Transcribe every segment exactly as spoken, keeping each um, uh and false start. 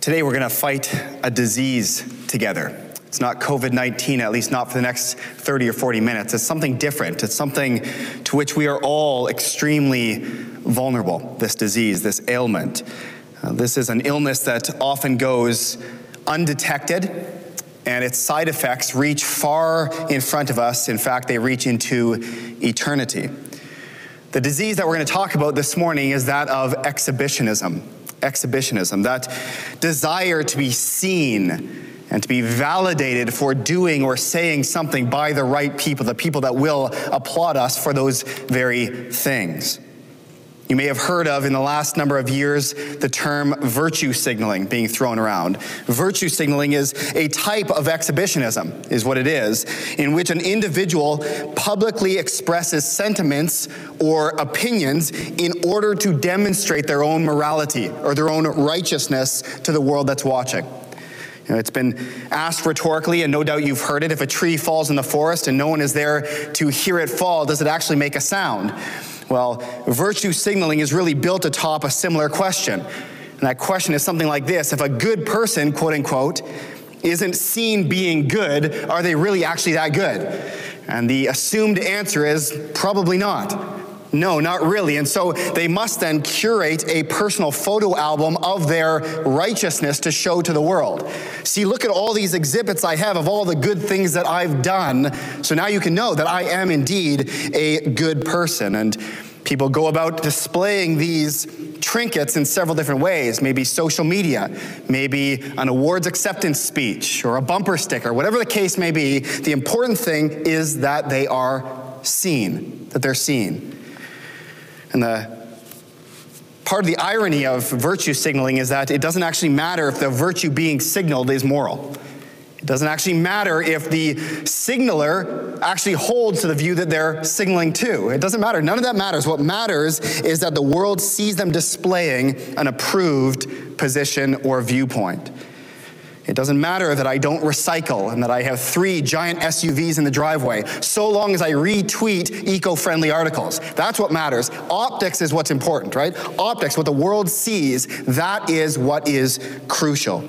Today we're going to fight a disease together. It's not COVID nineteen, at least not for the next thirty or forty minutes. It's something different. It's something to which we are all extremely vulnerable, this disease, this ailment. Uh, this is an illness that often goes undetected, and its side effects reach far in front of us. In fact, they reach into eternity. The disease that we're going to talk about this morning is that of exhibitionism. Exhibitionism, that desire to be seen and to be validated for doing or saying something by the right people, the people that will applaud us for those very things. You may have heard of, in the last number of years, the term virtue signaling being thrown around. Virtue signaling is a type of exhibitionism, is what it is, in which an individual publicly expresses sentiments or opinions in order to demonstrate their own morality or their own righteousness to the world that's watching. You know, it's been asked rhetorically, and no doubt you've heard it, if a tree falls in the forest and no one is there to hear it fall, does it actually make a sound? Well, virtue signaling is really built atop a similar question. And that question is something like this: if a good person, quote unquote, isn't seen being good, are they really actually that good? And the assumed answer is probably not. No, not really. And so they must then curate a personal photo album of their righteousness to show to the world. See, look at all these exhibits I have of all the good things that I've done. So now you can know that I am indeed a good person. And people go about displaying these trinkets in several different ways. Maybe social media, maybe an awards acceptance speech or a bumper sticker, whatever the case may be. The important thing is that they are seen, that they're seen. And the part of the irony of virtue signaling is that it doesn't actually matter if the virtue being signaled is moral. It doesn't actually matter if the signaler actually holds to the view that they're signaling to. It doesn't matter. None of that matters. What matters is that the world sees them displaying an approved position or viewpoint. It doesn't matter that I don't recycle and that I have three giant S U Vs in the driveway, so long as I retweet eco-friendly articles. That's what matters. Optics is what's important, right? Optics, what the world sees, that is what is crucial.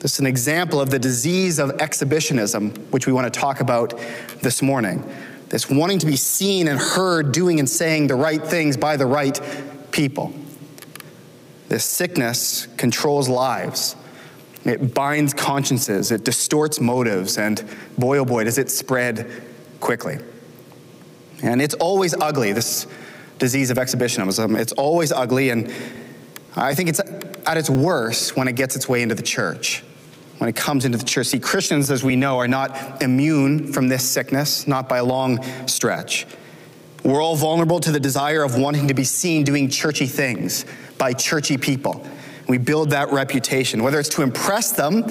This is an example of the disease of exhibitionism, which we want to talk about this morning. This wanting to be seen and heard, doing and saying the right things by the right people. This sickness controls lives. It binds consciences, it distorts motives, and boy, oh boy, does it spread quickly. And it's always ugly, this disease of exhibitionism. It's always ugly, and I think it's at its worst when it gets its way into the church, when it comes into the church. See, Christians, as we know, are not immune from this sickness, not by a long stretch. We're all vulnerable to the desire of wanting to be seen doing churchy things by churchy people. We build that reputation, whether it's to impress them,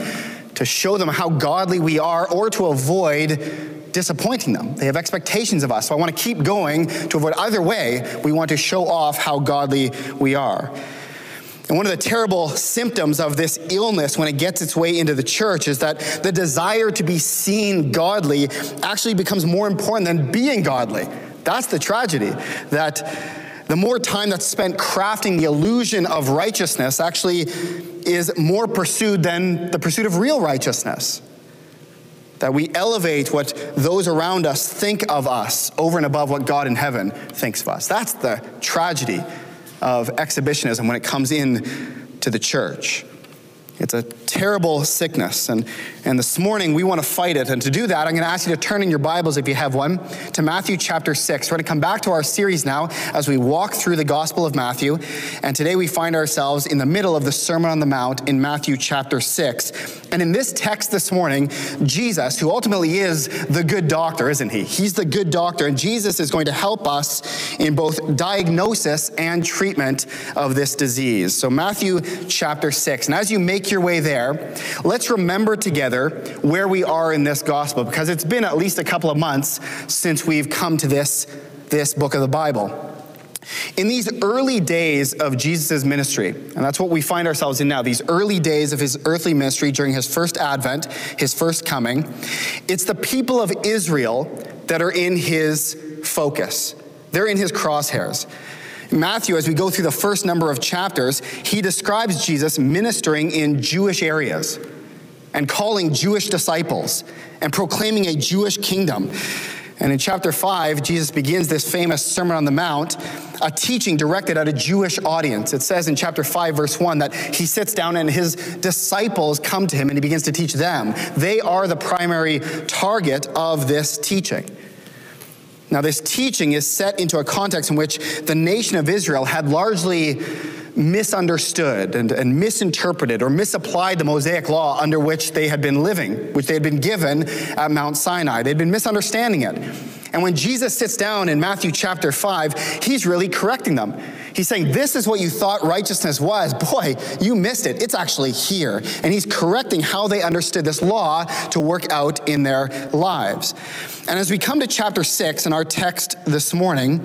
to show them how godly we are, or to avoid disappointing them. They have expectations of us, so I want to keep going to avoid. Either way, we want to show off how godly we are. And one of the terrible symptoms of this illness when it gets its way into the church is that the desire to be seen godly actually becomes more important than being godly. That's the tragedy, that the more time that's spent crafting the illusion of righteousness actually is more pursued than the pursuit of real righteousness. That we elevate what those around us think of us over and above what God in heaven thinks of us. That's the tragedy of exhibitionism when it comes in to the church. It's a terrible sickness, and, and this morning we want to fight it. And to do that, I'm going to ask you to turn in your Bibles, if you have one, to Matthew chapter six. We're going to come back to our series now as we walk through the Gospel of Matthew. And today we find ourselves in the middle of the Sermon on the Mount in Matthew chapter six. And in this text this morning, Jesus, who ultimately is the good doctor, isn't he? He's the good doctor, and Jesus is going to help us in both diagnosis and treatment of this disease. So Matthew chapter six, and as you make your way there, let's remember together where we are in this gospel, because it's been at least a couple of months since we've come to this, this book of the Bible. In these early days of Jesus' ministry, and that's what we find ourselves in now, these early days of his earthly ministry during his first advent, his first coming, it's the people of Israel that are in his focus. They're in his crosshairs. Matthew, as we go through the first number of chapters, he describes Jesus ministering in Jewish areas and calling Jewish disciples and proclaiming a Jewish kingdom. And in chapter five, Jesus begins this famous Sermon on the Mount, a teaching directed at a Jewish audience. It says in chapter five, verse one, that he sits down and his disciples come to him and he begins to teach them. They are the primary target of this teaching. Now, this teaching is set into a context in which the nation of Israel had largely misunderstood and, and misinterpreted or misapplied the Mosaic law under which they had been living, which they had been given at Mount Sinai. They'd been misunderstanding it. And when Jesus sits down in Matthew chapter five, he's really correcting them. He's saying, this is what you thought righteousness was. Boy, you missed it. It's actually here. And he's correcting how they understood this law to work out in their lives. And as we come to chapter six in our text this morning,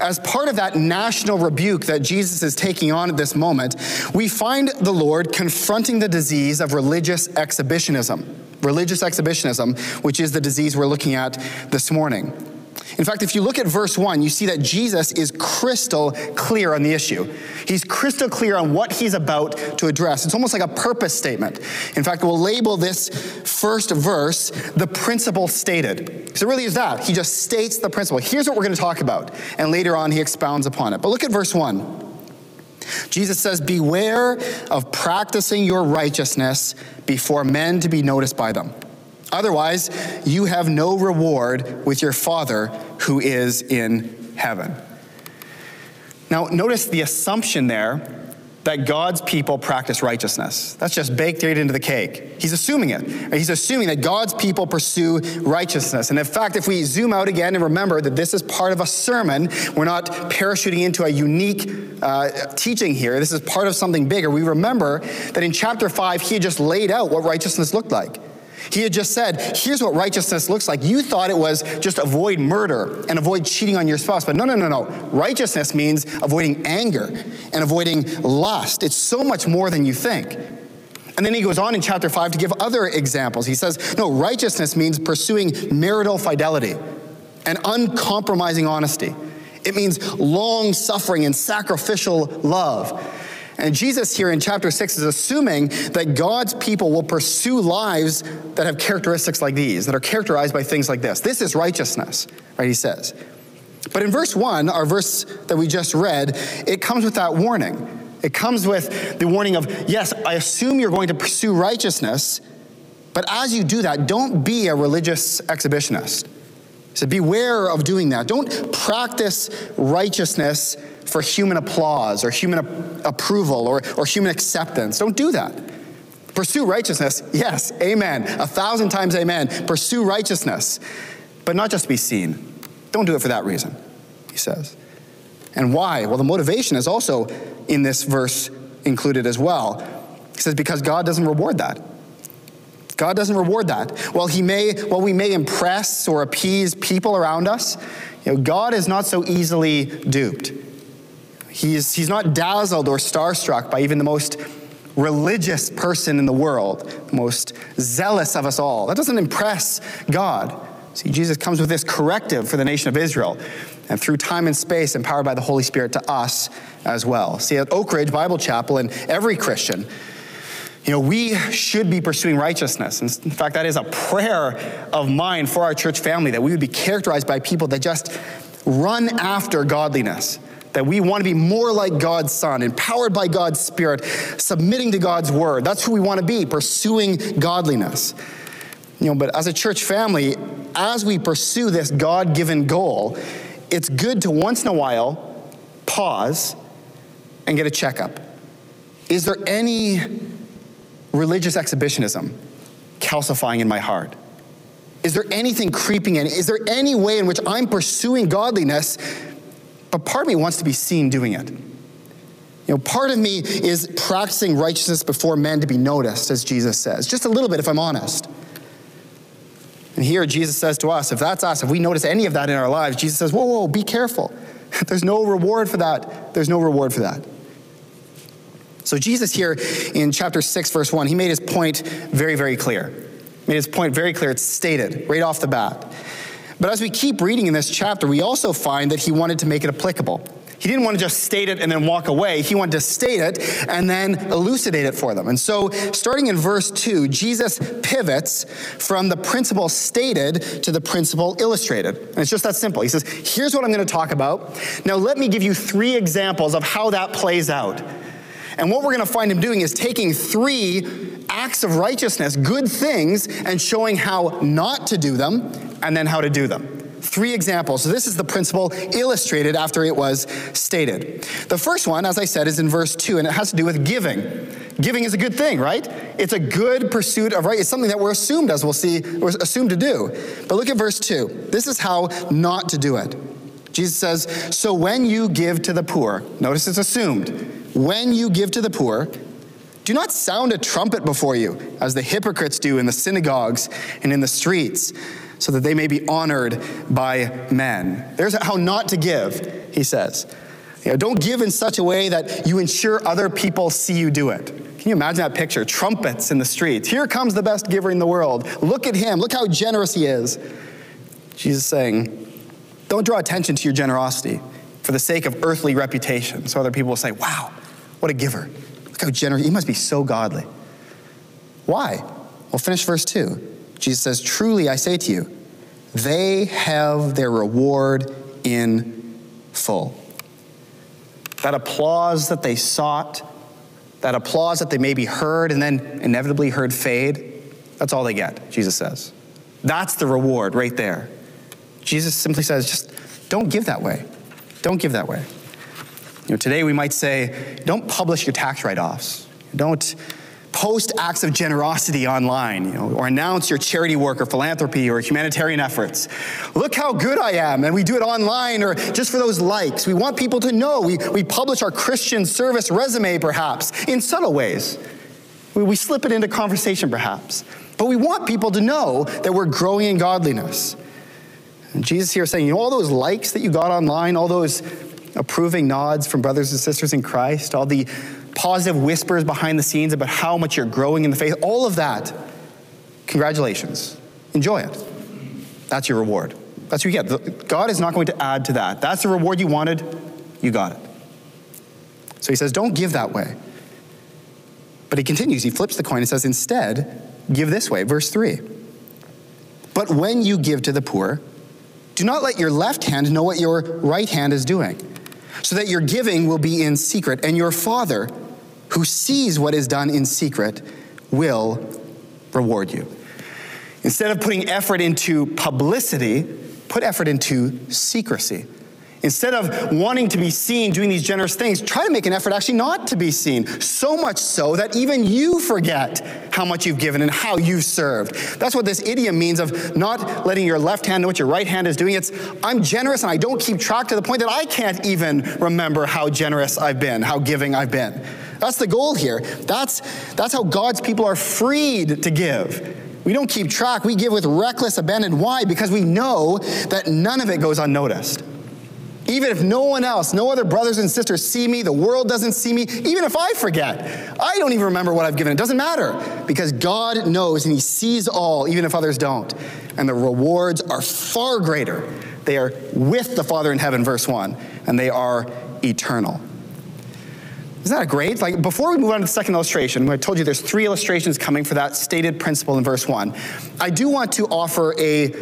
as part of that national rebuke that Jesus is taking on at this moment, we find the Lord confronting the disease of religious exhibitionism. Religious exhibitionism, which is the disease we're looking at this morning. In fact, if you look at verse one, you see that Jesus is crystal clear on the issue. He's crystal clear on what he's about to address. It's almost like a purpose statement. In fact, we'll label this first verse, the principle stated. So it really is that. He just states the principle. Here's what we're going to talk about. And later on, he expounds upon it. But look at verse one. Jesus says, beware of practicing your righteousness before men to be noticed by them. Otherwise, you have no reward with your Father who is in heaven. Now, notice the assumption there that God's people practice righteousness. That's just baked right into the cake. He's assuming it. He's assuming that God's people pursue righteousness. And in fact, if we zoom out again and remember that this is part of a sermon, we're not parachuting into a unique uh, teaching here. This is part of something bigger. We remember that in chapter five, he had just laid out what righteousness looked like. He had just said, here's what righteousness looks like. You thought it was just avoid murder and avoid cheating on your spouse. But no, no, no, no. Righteousness means avoiding anger and avoiding lust. It's so much more than you think. And then he goes on in chapter five to give other examples. He says, no, righteousness means pursuing marital fidelity and uncompromising honesty. It means long-suffering and sacrificial love. And Jesus here in chapter six is assuming that God's people will pursue lives that have characteristics like these, that are characterized by things like this. This is righteousness, right, he says. But in verse one, our verse that we just read, it comes with that warning. It comes with the warning of, yes, I assume you're going to pursue righteousness, but as you do that, don't be a religious exhibitionist. So beware of doing that. Don't practice righteousness for human applause or human ap- approval or, or human acceptance. Don't do that. Pursue righteousness. Yes, amen. A thousand times amen. Pursue righteousness, but not just to be seen. Don't do it for that reason, he says. And why? Well, the motivation is also in this verse included as well. He says, because God doesn't reward that. God doesn't reward that. While he may, while we may impress or appease people around us, you know, God is not so easily duped. He's, he's not dazzled or starstruck by even the most religious person in the world, the most zealous of us all. That doesn't impress God. See, Jesus comes with this corrective for the nation of Israel, and through time and space, empowered by the Holy Spirit to us as well. See, at Oak Ridge Bible Chapel and every Christian, you know, we should be pursuing righteousness. In fact, that is a prayer of mine for our church family, that we would be characterized by people that just run after godliness, that we want to be more like God's Son, empowered by God's Spirit, submitting to God's Word. That's who we want to be, pursuing godliness. You know, but as a church family, as we pursue this God-given goal, it's good to once in a while pause and get a checkup. Is there any religious exhibitionism calcifying in my heart? Is there anything creeping in? Is there any way in which I'm pursuing godliness, but part of me wants to be seen doing it? You know, part of me is practicing righteousness before men to be noticed, as Jesus says. Just a little bit, if I'm honest. And here Jesus says to us, if that's us, if we notice any of that in our lives, Jesus says, whoa, whoa, be careful. There's no reward for that. There's no reward for that. So Jesus here in chapter six, verse one, he made his point very, very clear. He made his point very clear. It's stated right off the bat. But as we keep reading in this chapter, we also find that he wanted to make it applicable. He didn't want to just state it and then walk away. He wanted to state it and then elucidate it for them. And so starting in verse two, Jesus pivots from the principle stated to the principle illustrated. And it's just that simple. He says, here's what I'm going to talk about. Now let me give you three examples of how that plays out. And what we're going to find him doing is taking three acts of righteousness, good things, and showing how not to do them and then how to do them. Three examples. So this is the principle illustrated after it was stated. The first one, as I said, is in verse two, and it has to do with giving. Giving is a good thing, right? It's a good pursuit of right. It's something that we're assumed, as we'll see, we're assumed to do. But look at verse two. This is how not to do it. Jesus says, so when you give to the poor, notice it's assumed, when you give to the poor, do not sound a trumpet before you, as the hypocrites do in the synagogues and in the streets, so that they may be honored by men. There's how not to give, he says. You know, don't give in such a way that you ensure other people see you do it. Can you imagine that picture? Trumpets in the streets. Here comes the best giver in the world. Look at him. Look how generous he is. Jesus saying, don't draw attention to your generosity for the sake of earthly reputation. So other people will say, wow, what a giver. Look how generous. He must be so godly. Why? Well, finish verse two. Jesus says, truly, I say to you, they have their reward in full. That applause that they sought, that applause that they maybe heard and then inevitably heard fade, that's all they get, Jesus says. That's the reward right there. Jesus simply says, just don't give that way. Don't give that way. You know, today we might say, don't publish your tax write-offs. Don't post acts of generosity online, you know, or announce your charity work or philanthropy or humanitarian efforts. Look how good I am, and we do it online or just for those likes. We want people to know. We, we publish our Christian service resume, perhaps, in subtle ways. We, we slip it into conversation, perhaps. But we want people to know that we're growing in godliness. And Jesus here is saying, you know, all those likes that you got online, all those approving nods from brothers and sisters in Christ, all the positive whispers behind the scenes about how much you're growing in the faith, all of that, congratulations. Enjoy it. That's your reward. That's what you get. God is not going to add to that. That's the reward you wanted. You got it. So he says, don't give that way. But he continues. He flips the coin and says, instead, give this way. Verse three. But when you give to the poor, do not let your left hand know what your right hand is doing, so that your giving will be in secret, and your Father, who sees what is done in secret, will reward you. Instead of putting effort into publicity, put effort into secrecy. Instead of wanting to be seen doing these generous things, try to make an effort actually not to be seen. So much so that even you forget how much you've given and how you've served. That's what this idiom means of not letting your left hand know what your right hand is doing. It's, I'm generous and I don't keep track to the point that I can't even remember how generous I've been, how giving I've been. That's the goal here. That's, that's how God's people are freed to give. We don't keep track. We give with reckless abandon. Why? Because we know that none of it goes unnoticed. Even if no one else, no other brothers and sisters see me, the world doesn't see me, even if I forget, I don't even remember what I've given. It doesn't matter, because God knows and he sees all, even if others don't. And the rewards are far greater. They are with the Father in heaven, verse one, and they are eternal. Isn't that great? Like, before we move on to the second illustration, I told you there's three illustrations coming for that stated principle in verse one. I do want to offer a,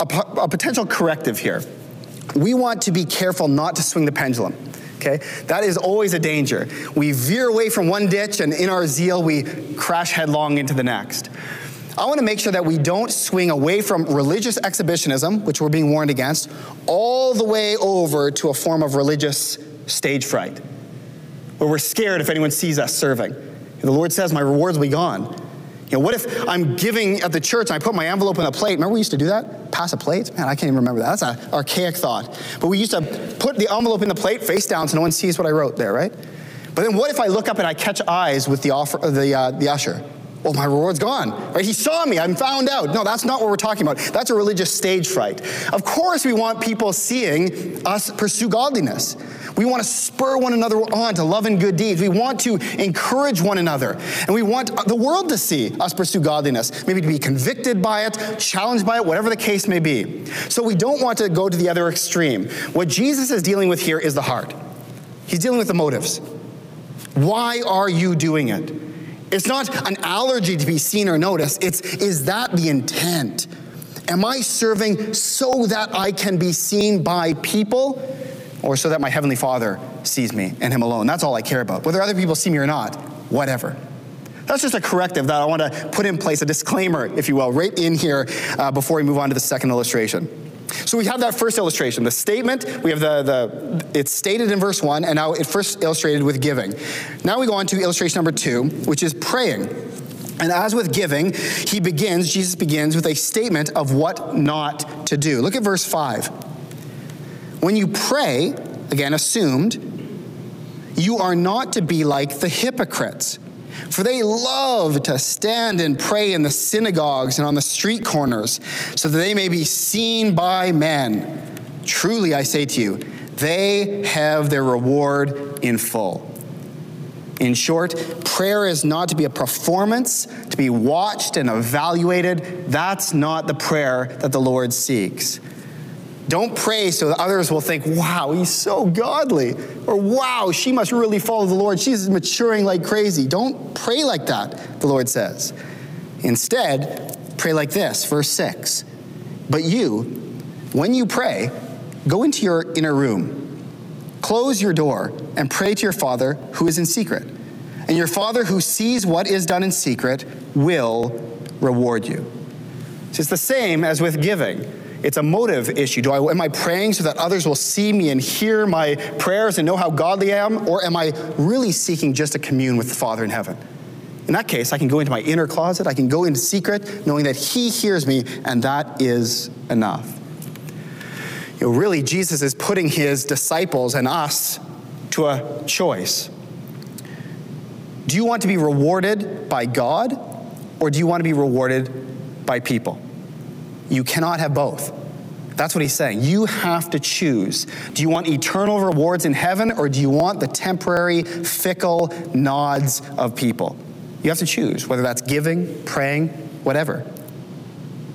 a, a potential corrective here. We want to be careful not to swing the pendulum, okay? That is always a danger. We veer away from one ditch, and in our zeal, we crash headlong into the next. I want to make sure that we don't swing away from religious exhibitionism, which we're being warned against, all the way over to a form of religious stage fright, where we're scared if anyone sees us serving. The Lord says, my rewards will be gone. You know, what if I'm giving at the church and I put my envelope in a plate? Remember we used to do that? Pass a plate? Man, I can't even remember that. That's an archaic thought. But we used to put the envelope in the plate face down so no one sees what I wrote there, right? But then what if I look up and I catch eyes with the offer, the uh, the usher? oh, my reward's gone, right? He saw me, I'm found out. No, that's not what we're talking about. That's a religious stage fright. Of course we want people seeing us pursue godliness. We want to spur one another on to love and good deeds. We want to encourage one another. And we want the world to see us pursue godliness, maybe to be convicted by it, challenged by it, whatever the case may be. So we don't want to go to the other extreme. What Jesus is dealing with here is the heart. He's dealing with the motives. Why are you doing it? It's not an allergy to be seen or noticed. It's, is that the intent? Am I serving so that I can be seen by people, or so that my Heavenly Father sees me and Him alone? That's all I care about. Whether other people see me or not, whatever. That's just a corrective that I want to put in place, a disclaimer, if you will, right in here uh, before we move on to the second illustration. So we have that first illustration, the statement. We have the, the it's stated in verse one, and now it first illustrated with giving. Now we go on to illustration number two, which is praying. And as with giving, he begins, Jesus begins with a statement of what not to do. Look at verse five. When you pray, again assumed, you are not to be like the hypocrites. For they love to stand and pray in the synagogues and on the street corners, so that they may be seen by men. Truly, I say to you, they have their reward in full. In short, prayer is not to be a performance, to be watched and evaluated. That's not the prayer that the Lord seeks. Don't pray so that others will think, wow, he's so godly. Or wow, she must really follow the Lord. She's maturing like crazy. Don't pray like that, the Lord says. Instead, pray like this, verse six. But you, when you pray, go into your inner room, close your door, and pray to your Father who is in secret. And your Father who sees what is done in secret will reward you. So it's the same as with giving. It's a motive issue. Do I, am I praying so that others will see me and hear my prayers and know how godly I am? Or am I really seeking just to commune with the Father in heaven? In that case, I can go into my inner closet. I can go into secret, knowing that He hears me, and that is enough. You know, really, Jesus is putting His disciples and us to a choice. Do you want to be rewarded by God, or do you want to be rewarded by people? You cannot have both. That's what he's saying. You have to choose. Do you want eternal rewards in heaven, or do you want the temporary, fickle nods of people? You have to choose, whether that's giving, praying, whatever.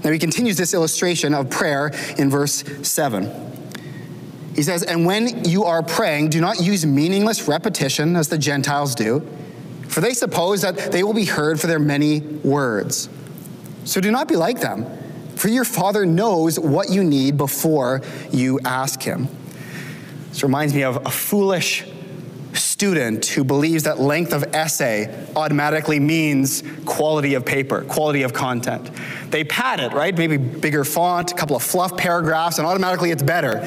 Now he continues this illustration of prayer in verse seven. He says, and when you are praying, do not use meaningless repetition as the Gentiles do, for they suppose that they will be heard for their many words. So do not be like them. For your Father knows what you need before you ask Him. This reminds me of a foolish student who believes that length of essay automatically means quality of paper, quality of content. They pad it, right? Maybe bigger font, a couple of fluff paragraphs, and automatically it's better.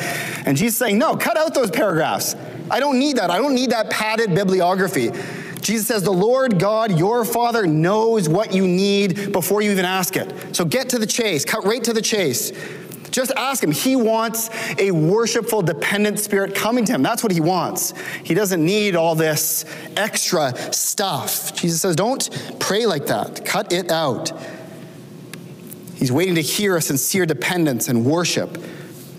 And Jesus is saying, no, cut out those paragraphs. I don't need that. I don't need that padded bibliography. Jesus says, the Lord God, your Father, knows what you need before you even ask it. So get to the chase. Cut right to the chase. Just ask Him. He wants a worshipful, dependent spirit coming to Him. That's what He wants. He doesn't need all this extra stuff. Jesus says, don't pray like that. Cut it out. He's waiting to hear a sincere dependence and worship,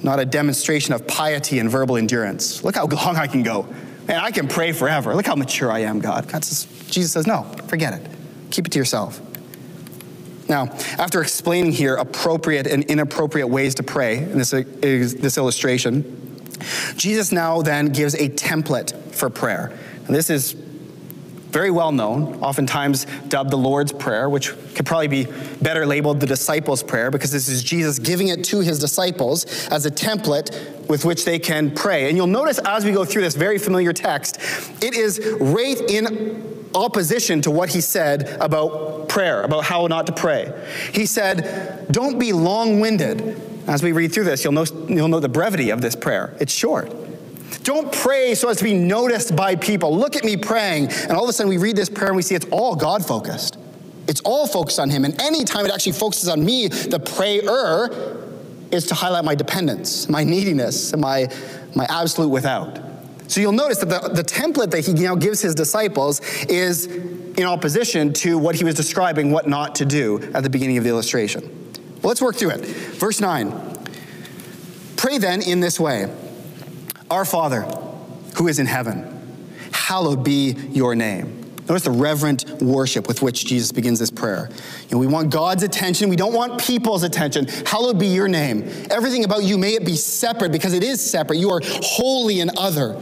not a demonstration of piety and verbal endurance. Look how long I can go. And I can pray forever. Look how mature I am, God. God says, Jesus says, no, forget it. Keep it to yourself. Now, after explaining here appropriate and inappropriate ways to pray in this, is this illustration, Jesus now then gives a template for prayer. And this is very well known, oftentimes dubbed the Lord's Prayer, which could probably be better labeled the disciples' prayer, because this is Jesus giving it to His disciples as a template with which they can pray. And you'll notice as we go through this very familiar text, it is right in opposition to what He said about prayer, about how not to pray. He said, don't be long-winded. As we read through this, you'll know, you'll know the brevity of this prayer. It's short. Don't pray so as to be noticed by people. Look at me praying. And all of a sudden we read this prayer and we see it's all God-focused. It's all focused on Him. And any time it actually focuses on me, the prayer is to highlight my dependence, my neediness, and my, my absolute without. So you'll notice that the, the template that He now gives His disciples is in opposition to what he was describing what not to do at the beginning of the illustration. Well, let's work through it. Verse nine. Pray then in this way. Our Father, who is in heaven, hallowed be your name. Notice the reverent worship with which Jesus begins this prayer. You know, we want God's attention. We don't want people's attention. Hallowed be your name. Everything about you, may it be separate, because it is separate. You are holy and other.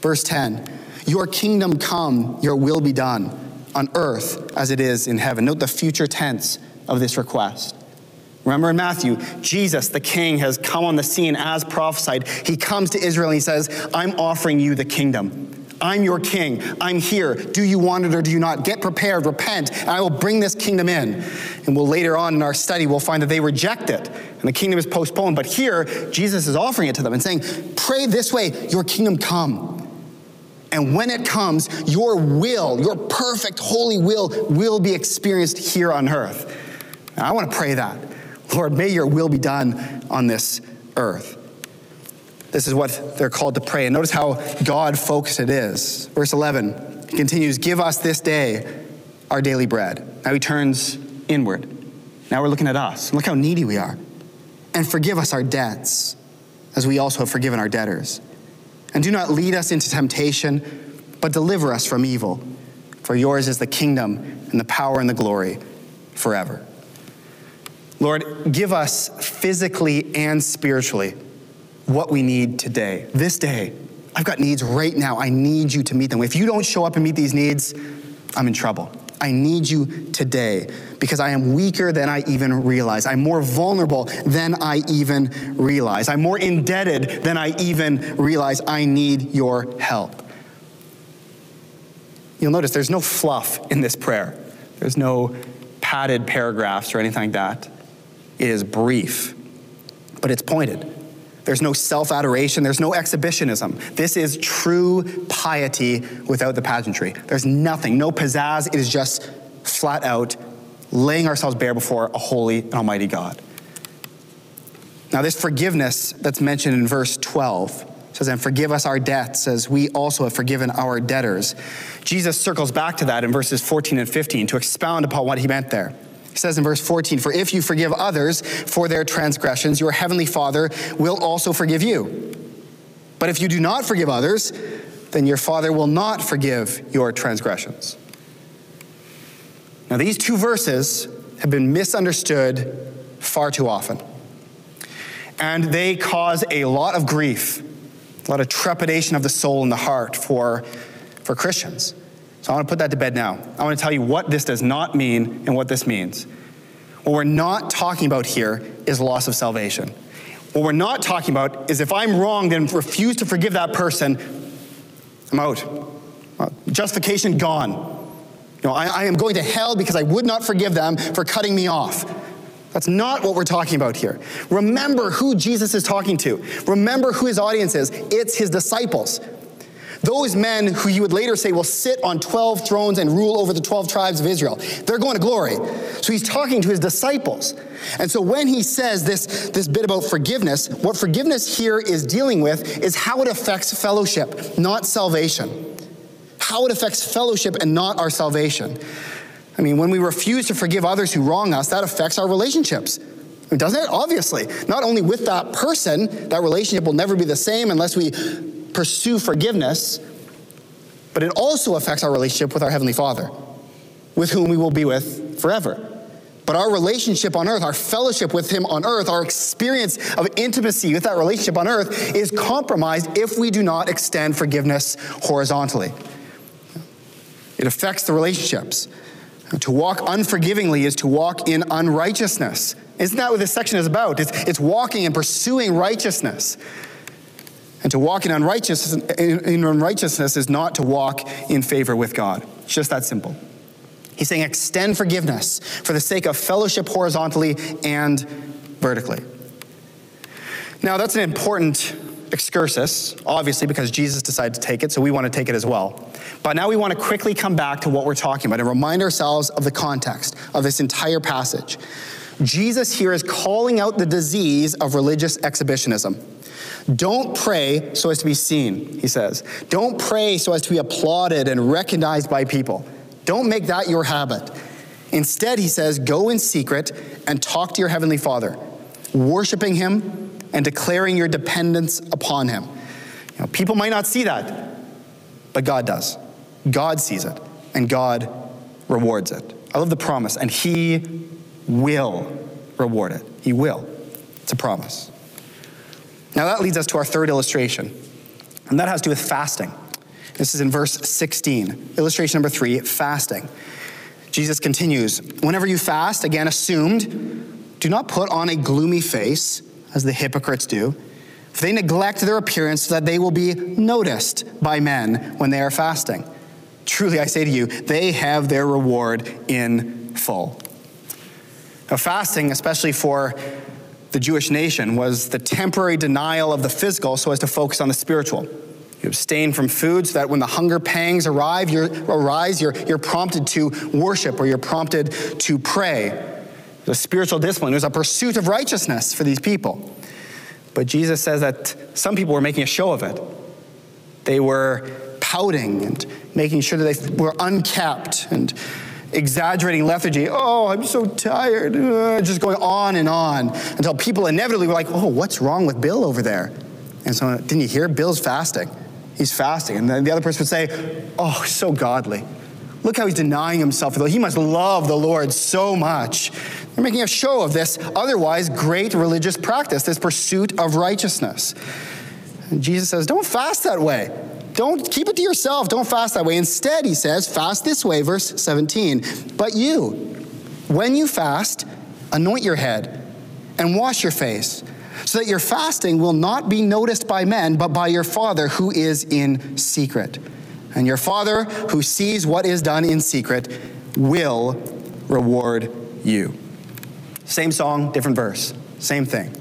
Verse ten, your kingdom come, your will be done on earth as it is in heaven. Note the future tense of this request. Remember in Matthew, Jesus, the king, has come on the scene as prophesied. He comes to Israel and he says, I'm offering you the kingdom. I'm your king. I'm here. Do you want it or do you not? Get prepared, repent, and I will bring this kingdom in. And we'll later on in our study, we'll find that they reject it and the kingdom is postponed. But here, Jesus is offering it to them and saying, pray this way, your kingdom come. And when it comes, your will, your perfect holy will, will be experienced here on earth. Now, I want to pray that. Lord, may your will be done on this earth. This is what they're called to pray. And notice how God-focused it is. Verse eleven continues, give us this day our daily bread. Now he turns inward. Now we're looking at us. Look how needy we are. And forgive us our debts, as we also have forgiven our debtors. And do not lead us into temptation, but deliver us from evil. For yours is the kingdom and the power and the glory forever. Lord, give us physically and spiritually what we need today, this day. I've got needs right now. I need you to meet them. If you don't show up and meet these needs, I'm in trouble. I need you today because I am weaker than I even realize. I'm more vulnerable than I even realize. I'm more indebted than I even realize. I need your help. You'll notice there's no fluff in this prayer. There's no padded paragraphs or anything like that. It is brief, but it's pointed. There's no self-adoration. There's no exhibitionism. This is true piety without the pageantry. There's nothing, no pizzazz. It is just flat out laying ourselves bare before a holy and almighty God. Now this forgiveness that's mentioned in verse twelve says, and forgive us our debts as we also have forgiven our debtors. Jesus circles back to that in verses fourteen and fifteen to expound upon what he meant there. He says in verse fourteen, for if you forgive others for their transgressions, your heavenly Father will also forgive you. But if you do not forgive others, then your Father will not forgive your transgressions. Now, these two verses have been misunderstood far too often. And they cause a lot of grief, a lot of trepidation of the soul and the heart for, for Christians. So I want to put that to bed now. I want to tell you what this does not mean and what this means. What we're not talking about here is loss of salvation. What we're not talking about is if I'm wronged and refuse to forgive that person, I'm out. Justification gone. You know, I, I am going to hell because I would not forgive them for cutting me off. That's not what we're talking about here. Remember who Jesus is talking to. Remember who his audience is. It's his disciples. Those men who you would later say will sit on twelve thrones and rule over the twelve tribes of Israel. They're going to glory. So he's talking to his disciples. And so when he says this, this bit about forgiveness, what forgiveness here is dealing with is how it affects fellowship, not salvation. How it affects fellowship and not our salvation. I mean, when we refuse to forgive others who wrong us, that affects our relationships. Doesn't it? Obviously. Not only with that person, that relationship will never be the same unless we pursue forgiveness, but it also affects our relationship with our Heavenly Father, with whom we will be with forever. But our relationship on earth, our fellowship with him on earth, our experience of intimacy with that relationship on earth is compromised if we do not extend forgiveness horizontally. It affects the relationships. To walk unforgivingly is to walk in unrighteousness. Isn't that what this section is about? It's, it's walking and pursuing righteousness. And to walk in unrighteousness, in unrighteousness is not to walk in favor with God. It's just that simple. He's saying extend forgiveness for the sake of fellowship horizontally and vertically. Now, that's an important excursus, obviously, because Jesus decided to take it, so we want to take it as well. But now we want to quickly come back to what we're talking about and remind ourselves of the context of this entire passage. Jesus here is calling out the disease of religious exhibitionism. Don't pray so as to be seen, he says. Don't pray so as to be applauded and recognized by people. Don't make that your habit. Instead, he says, go in secret and talk to your heavenly Father, worshiping him and declaring your dependence upon him. You know, people might not see that, but God does. God sees it, and God rewards it. I love the promise, and he will reward it. He will. It's a promise. Now that leads us to our third illustration, and that has to do with fasting. This is in verse sixteen. Illustration number three, fasting. Jesus continues, whenever you fast, again assumed, do not put on a gloomy face, as the hypocrites do, for they neglect their appearance so that they will be noticed by men when they are fasting. Truly, I say to you, they have their reward in full. Now, fasting, especially for the Jewish nation, was the temporary denial of the physical so as to focus on the spiritual. You abstain from food so that when the hunger pangs arrive, you're, arise, you're, you're prompted to worship or you're prompted to pray. The spiritual discipline was a pursuit of righteousness for these people. But Jesus says that some people were making a show of it. They were pouting and making sure that they were unkept and exaggerating lethargy. Oh, I'm so tired. Uh, just going on and on until people inevitably were like, oh, what's wrong with Bill over there? And so, didn't you hear? Bill's fasting. He's fasting. And then the other person would say, oh, so godly. Look how he's denying himself. He must love the Lord so much. They're making a show of this otherwise great religious practice, this pursuit of righteousness. And Jesus says, don't fast that way. Don't keep it to yourself. Don't fast that way. Instead, he says, fast this way, verse seventeen. But you, when you fast, anoint your head and wash your face, so that your fasting will not be noticed by men, but by your Father who is in secret. And your Father who sees what is done in secret will reward you. Same song, different verse, same thing.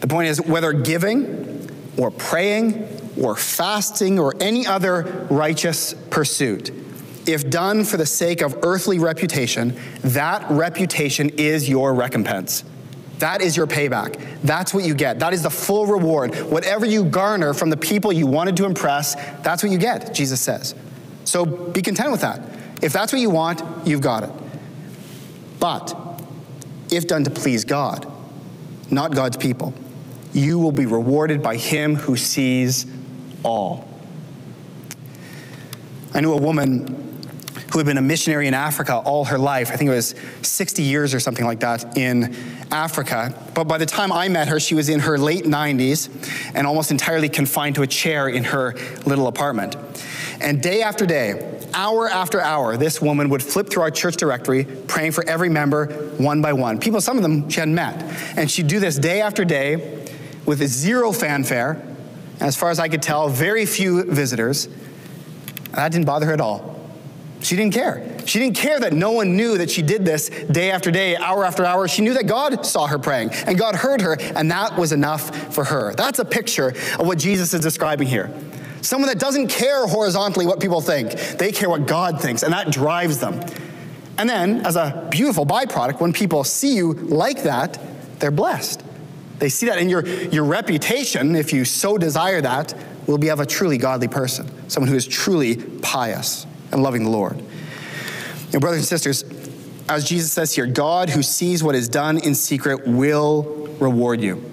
The point is, whether giving or praying or fasting or any other righteous pursuit, if done for the sake of earthly reputation, that reputation is your recompense. That is your payback. That's what you get. That is the full reward. Whatever you garner from the people you wanted to impress, that's what you get, Jesus says. So be content with that. If that's what you want, you've got it. But if done to please God, not God's people, you will be rewarded by him who sees all. I knew a woman who had been a missionary in Africa all her life. I think it was sixty years or something like that in Africa. But by the time I met her, she was in her late nineties and almost entirely confined to a chair in her little apartment. And day after day, hour after hour, this woman would flip through our church directory, praying for every member one by one. People, some of them she hadn't met. And she'd do this day after day with zero fanfare. As far as I could tell, very few visitors. That didn't bother her at all. She didn't care. She didn't care that no one knew that she did this day after day, hour after hour. She knew that God saw her praying and God heard her, and that was enough for her. That's a picture of what Jesus is describing here. Someone that doesn't care horizontally what people think. They care what God thinks, and that drives them. And then, as a beautiful byproduct, when people see you like that, they're blessed. They see that in your, your reputation, if you so desire that, will be of a truly godly person, someone who is truly pious and loving the Lord. And brothers and sisters, as Jesus says here, God who sees what is done in secret will reward you.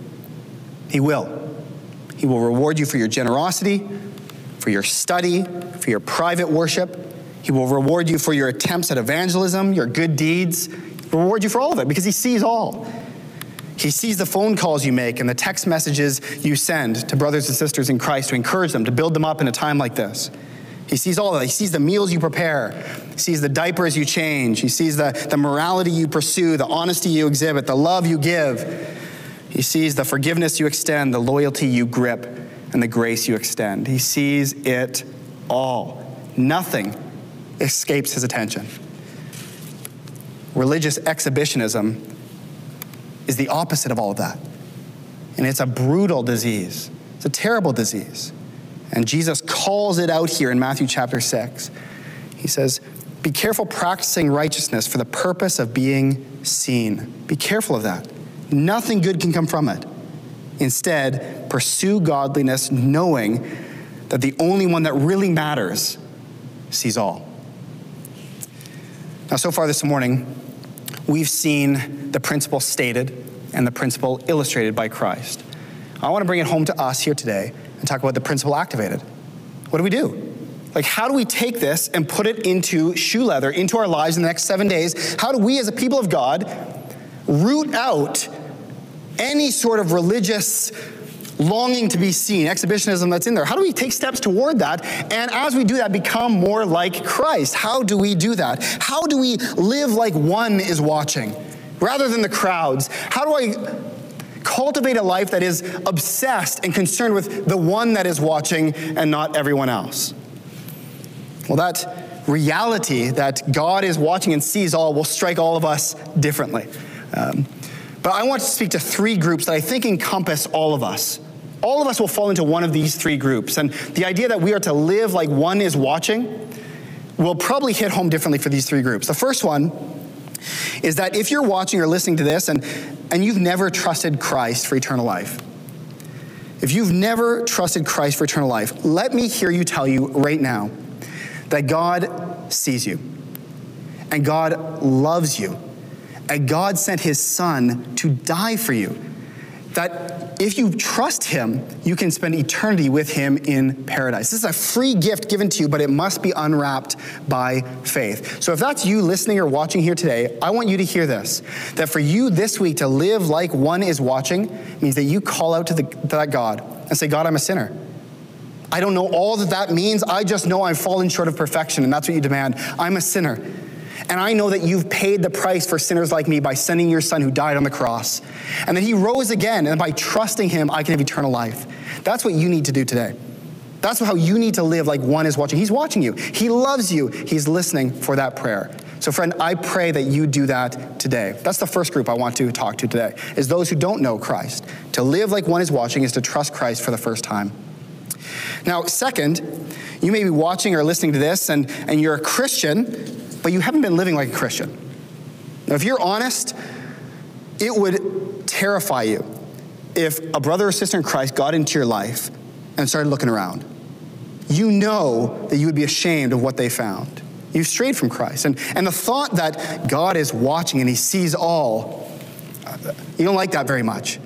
He will. He will reward you for your generosity, for your study, for your private worship. He will reward you for your attempts at evangelism, your good deeds. He'll reward you for all of it because he sees all. He sees the phone calls you make and the text messages you send to brothers and sisters in Christ to encourage them, to build them up in a time like this. He sees all of that. He sees the meals you prepare. He sees the diapers you change. He sees the, the morality you pursue, the honesty you exhibit, the love you give. He sees the forgiveness you extend, the loyalty you grip, and the grace you extend. He sees it all. Nothing escapes his attention. Religious exhibitionism is the opposite of all of that. And it's a brutal disease. It's a terrible disease. And Jesus calls it out here in Matthew chapter six. He says, be careful practicing righteousness for the purpose of being seen. Be careful of that. Nothing good can come from it. Instead, pursue godliness, knowing that the only one that really matters sees all. Now, so far this morning, we've seen the principle stated and the principle illustrated by Christ. I want to bring it home to us here today and talk about the principle activated. What do we do? Like, how do we take this and put it into shoe leather, into our lives in the next seven days? How do we as a people of God root out any sort of religious longing to be seen, exhibitionism that's in there? How do we take steps toward that? And as we do that, become more like Christ. How do we do that? How do we live like one is watching rather than the crowds? How do I cultivate a life that is obsessed and concerned with the one that is watching and not everyone else? Well, that reality that God is watching and sees all will strike all of us differently. Um, but I want to speak to three groups that I think encompass all of us. All of us will fall into one of these three groups. And the idea that we are to live like one is watching will probably hit home differently for these three groups. The first one is that if you're watching or listening to this and, and you've never trusted Christ for eternal life, if you've never trusted Christ for eternal life, let me hear you tell you right now that God sees you and God loves you and God sent his son to die for you. That if you trust him, you can spend eternity with him in paradise. This is a free gift given to you, but it must be unwrapped by faith. So if that's you listening or watching here today, I want you to hear this, that for you this week to live like one is watching means that you call out to, the, to that God and say, God, I'm a sinner. I don't know all that that means. I just know I've fallen short of perfection, and that's what you demand. I'm a sinner. And I know that you've paid the price for sinners like me by sending your son who died on the cross. And that he rose again, and by trusting him, I can have eternal life. That's what you need to do today. That's how you need to live like one is watching. He's watching you. He loves you. He's listening for that prayer. So friend, I pray that you do that today. That's the first group I want to talk to today, is those who don't know Christ. To live like one is watching is to trust Christ for the first time. Now, second, you may be watching or listening to this and, and you're a Christian, but you haven't been living like a Christian. Now, if you're honest, it would terrify you if a brother or sister in Christ got into your life and started looking around. You know that you would be ashamed of what they found. You've strayed from Christ. And, and the thought that God is watching and he sees all, you don't like that very much.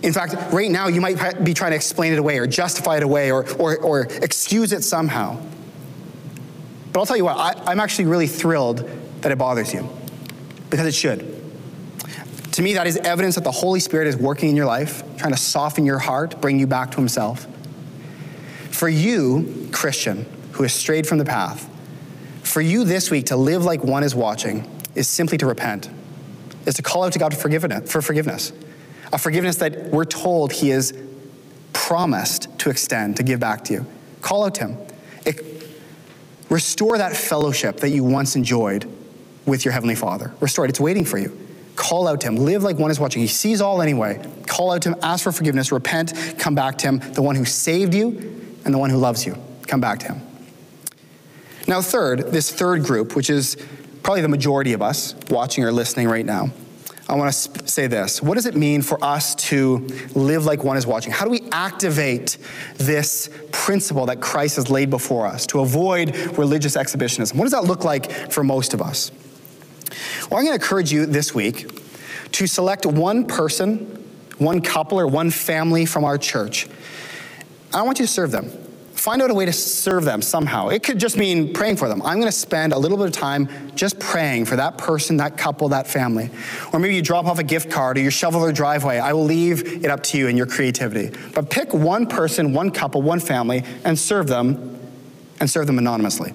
In fact, right now, you might be trying to explain it away or justify it away or, or, or excuse it somehow. But I'll tell you what, I, I'm actually really thrilled that it bothers you, because it should. To me, that is evidence that the Holy Spirit is working in your life, trying to soften your heart, bring you back to himself. For you, Christian, who has strayed from the path, for you this week to live like one is watching is simply to repent, is to call out to God for forgiveness, for forgiveness. A forgiveness that we're told he is promised to extend, to give back to you. Call out to him. It, restore that fellowship that you once enjoyed with your Heavenly Father. Restore it. It's waiting for you. Call out to him. Live like one is watching. He sees all anyway. Call out to him. Ask for forgiveness. Repent. Come back to him. The one who saved you and the one who loves you. Come back to him. Now third, this third group, which is probably the majority of us watching or listening right now, I want to say this. What does it mean for us to live like one is watching? How do we activate this principle that Christ has laid before us to avoid religious exhibitionism? What does that look like for most of us? Well, I'm going to encourage you this week to select one person, one couple, or one family from our church. I want you to serve them. Find out a way to serve them somehow. It could just mean praying for them. I'm going to spend a little bit of time just praying for that person, that couple, that family. Or maybe you drop off a gift card or you shovel their driveway. I will leave it up to you and your creativity. But pick one person, one couple, one family, and serve them, and serve them anonymously.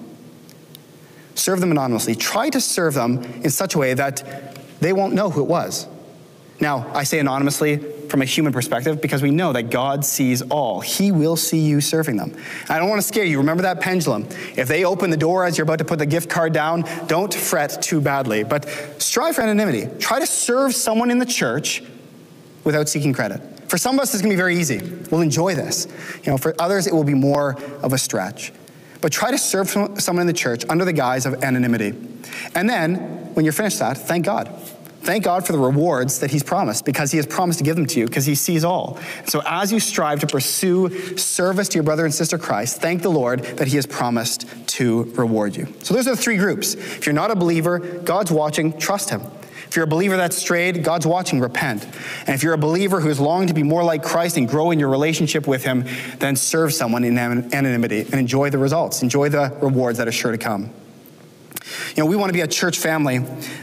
Serve them anonymously. Try to serve them in such a way that they won't know who it was. Now, I say anonymously from a human perspective because we know that God sees all. He will see you serving them. I don't want to scare you. Remember that pendulum. If they open the door as you're about to put the gift card down, don't fret too badly. But strive for anonymity. Try to serve someone in the church without seeking credit. For some of us, it's going to be very easy. We'll enjoy this. You know, for others, it will be more of a stretch. But try to serve someone in the church under the guise of anonymity. And then, when you're finished that, thank God. Thank God for the rewards that he's promised, because he has promised to give them to you, because he sees all. So as you strive to pursue service to your brother and sister Christ, thank the Lord that he has promised to reward you. So those are the three groups. If you're not a believer, God's watching, trust him. If you're a believer that's strayed, God's watching, repent. And if you're a believer who's longing to be more like Christ and grow in your relationship with him, then serve someone in anonymity and enjoy the results. Enjoy the rewards that are sure to come. You know, we want to be a church family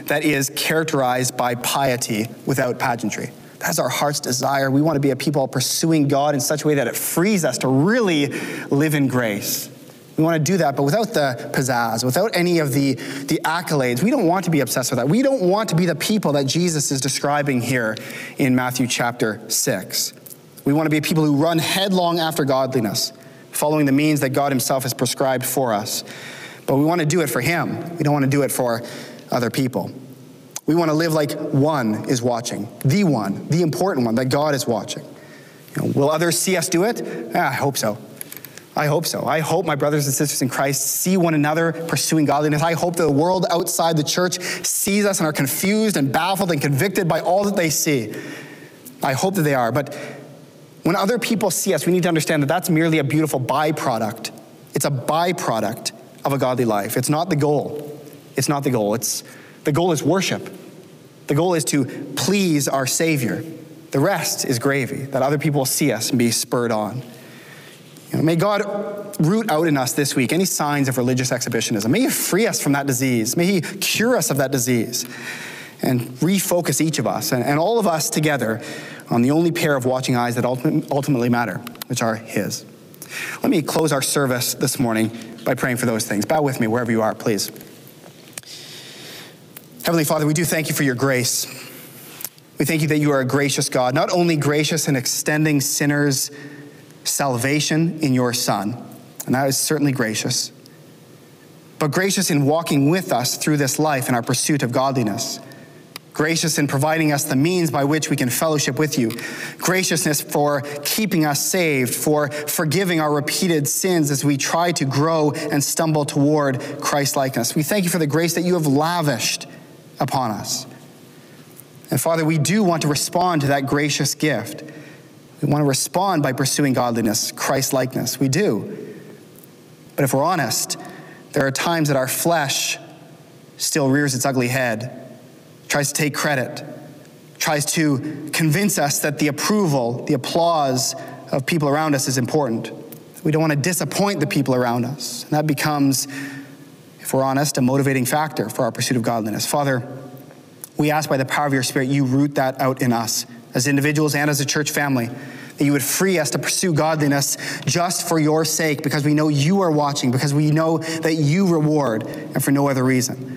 that is characterized by piety without pageantry. That's our heart's desire. We want to be a people pursuing God in such a way that it frees us to really live in grace. We want to do that, but without the pizzazz, without any of the, the accolades. We don't want to be obsessed with that. We don't want to be the people that Jesus is describing here in Matthew chapter six. We want to be people who run headlong after godliness, following the means that God himself has prescribed for us. But we want to do it for him. We don't want to do it for other people. We want to live like one is watching, the one, the important one, that God is watching. You know, will others see us do it? Ah, I hope so. I hope so. I hope my brothers and sisters in Christ see one another pursuing godliness. I hope the world outside the church sees us and are confused and baffled and convicted by all that they see. I hope that they are. But when other people see us, we need to understand that that's merely a beautiful byproduct. It's a byproduct of a godly life. It's not the goal. It's not the goal. It's the goal is worship. The goal is to please our Savior. The rest is gravy, that other people will see us and be spurred on. You know, may God root out in us this week any signs of religious exhibitionism. May he free us from that disease. May he cure us of that disease and refocus each of us and, and all of us together on the only pair of watching eyes that ulti- ultimately matter, which are his. Let me close our service this morning by praying for those things. Bow with me wherever you are, please. Heavenly Father, we do thank you for your grace. We thank you that you are a gracious God, not only gracious in extending sinners salvation in your Son, and that is certainly gracious, but gracious in walking with us through this life in our pursuit of godliness, gracious in providing us the means by which we can fellowship with you, graciousness for keeping us saved, for forgiving our repeated sins as we try to grow and stumble toward Christ-likeness. We thank you for the grace that you have lavished upon us. And Father, we do want to respond to that gracious gift. We want to respond by pursuing godliness, Christ-likeness. We do. But if we're honest, there are times that our flesh still rears its ugly head, tries to take credit, tries to convince us that the approval, the applause of people around us is important. We don't want to disappoint the people around us. And that becomes, if we're honest, a motivating factor for our pursuit of godliness. Father, we ask by the power of your Spirit, you root that out in us as individuals and as a church family, that you would free us to pursue godliness just for your sake, because we know you are watching, because we know that you reward, and for no other reason.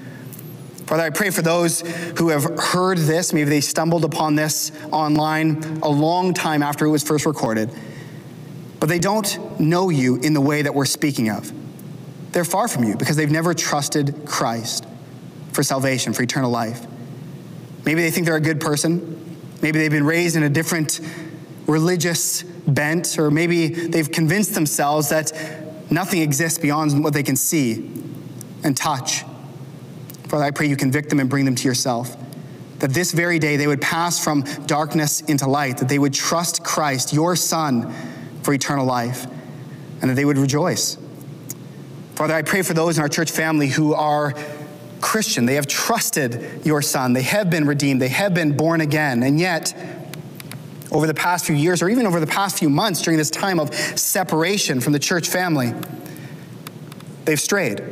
Father, I pray for those who have heard this, maybe they stumbled upon this online a long time after it was first recorded, but they don't know you in the way that we're speaking of. They're far from you because they've never trusted Christ for salvation, for eternal life. Maybe they think they're a good person. Maybe they've been raised in a different religious bent, or maybe they've convinced themselves that nothing exists beyond what they can see and touch. Father, I pray you convict them and bring them to yourself, that this very day they would pass from darkness into light, that they would trust Christ, your Son, for eternal life, and that they would rejoice. Father, I pray for those in our church family who are Christian, they have trusted your Son, they have been redeemed, they have been born again, and yet over the past few years, or even over the past few months during this time of separation from the church family, they've strayed.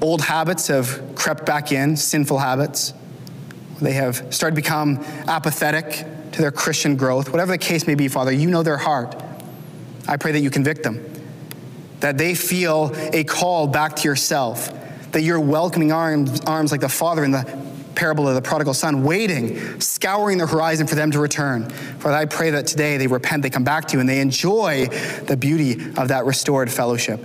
Old habits have crept back in, sinful habits. They have started to become apathetic to their Christian growth. Whatever the case may be, Father, you know their heart. I pray that you convict them, that they feel a call back to yourself, that your welcoming arms, arms like the father in the parable of the prodigal son, waiting, scouring the horizon for them to return. Father, I pray that today they repent, they come back to you, and they enjoy the beauty of that restored fellowship.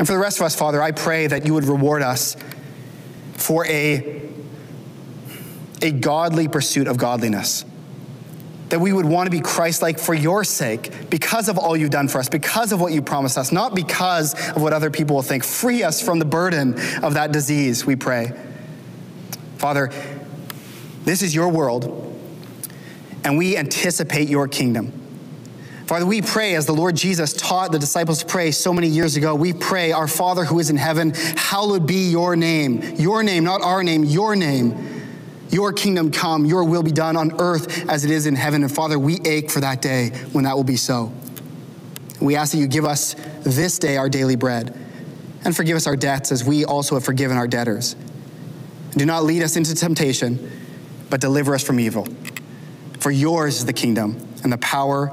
And for the rest of us, Father, I pray that you would reward us for a, a godly pursuit of godliness, that we would want to be Christ-like for your sake, because of all you've done for us, because of what you promised us, not because of what other people will think. Free us from the burden of that disease, we pray. Father, this is your world, and we anticipate your kingdom. Father, we pray as the Lord Jesus taught the disciples to pray so many years ago. We pray, our Father who is in heaven, hallowed be your name. Your name, not our name, your name. Your kingdom come, your will be done on earth as it is in heaven. And Father, we ache for that day when that will be so. We ask that you give us this day our daily bread, and forgive us our debts as we also have forgiven our debtors. Do not lead us into temptation, but deliver us from evil. For yours is the kingdom and the power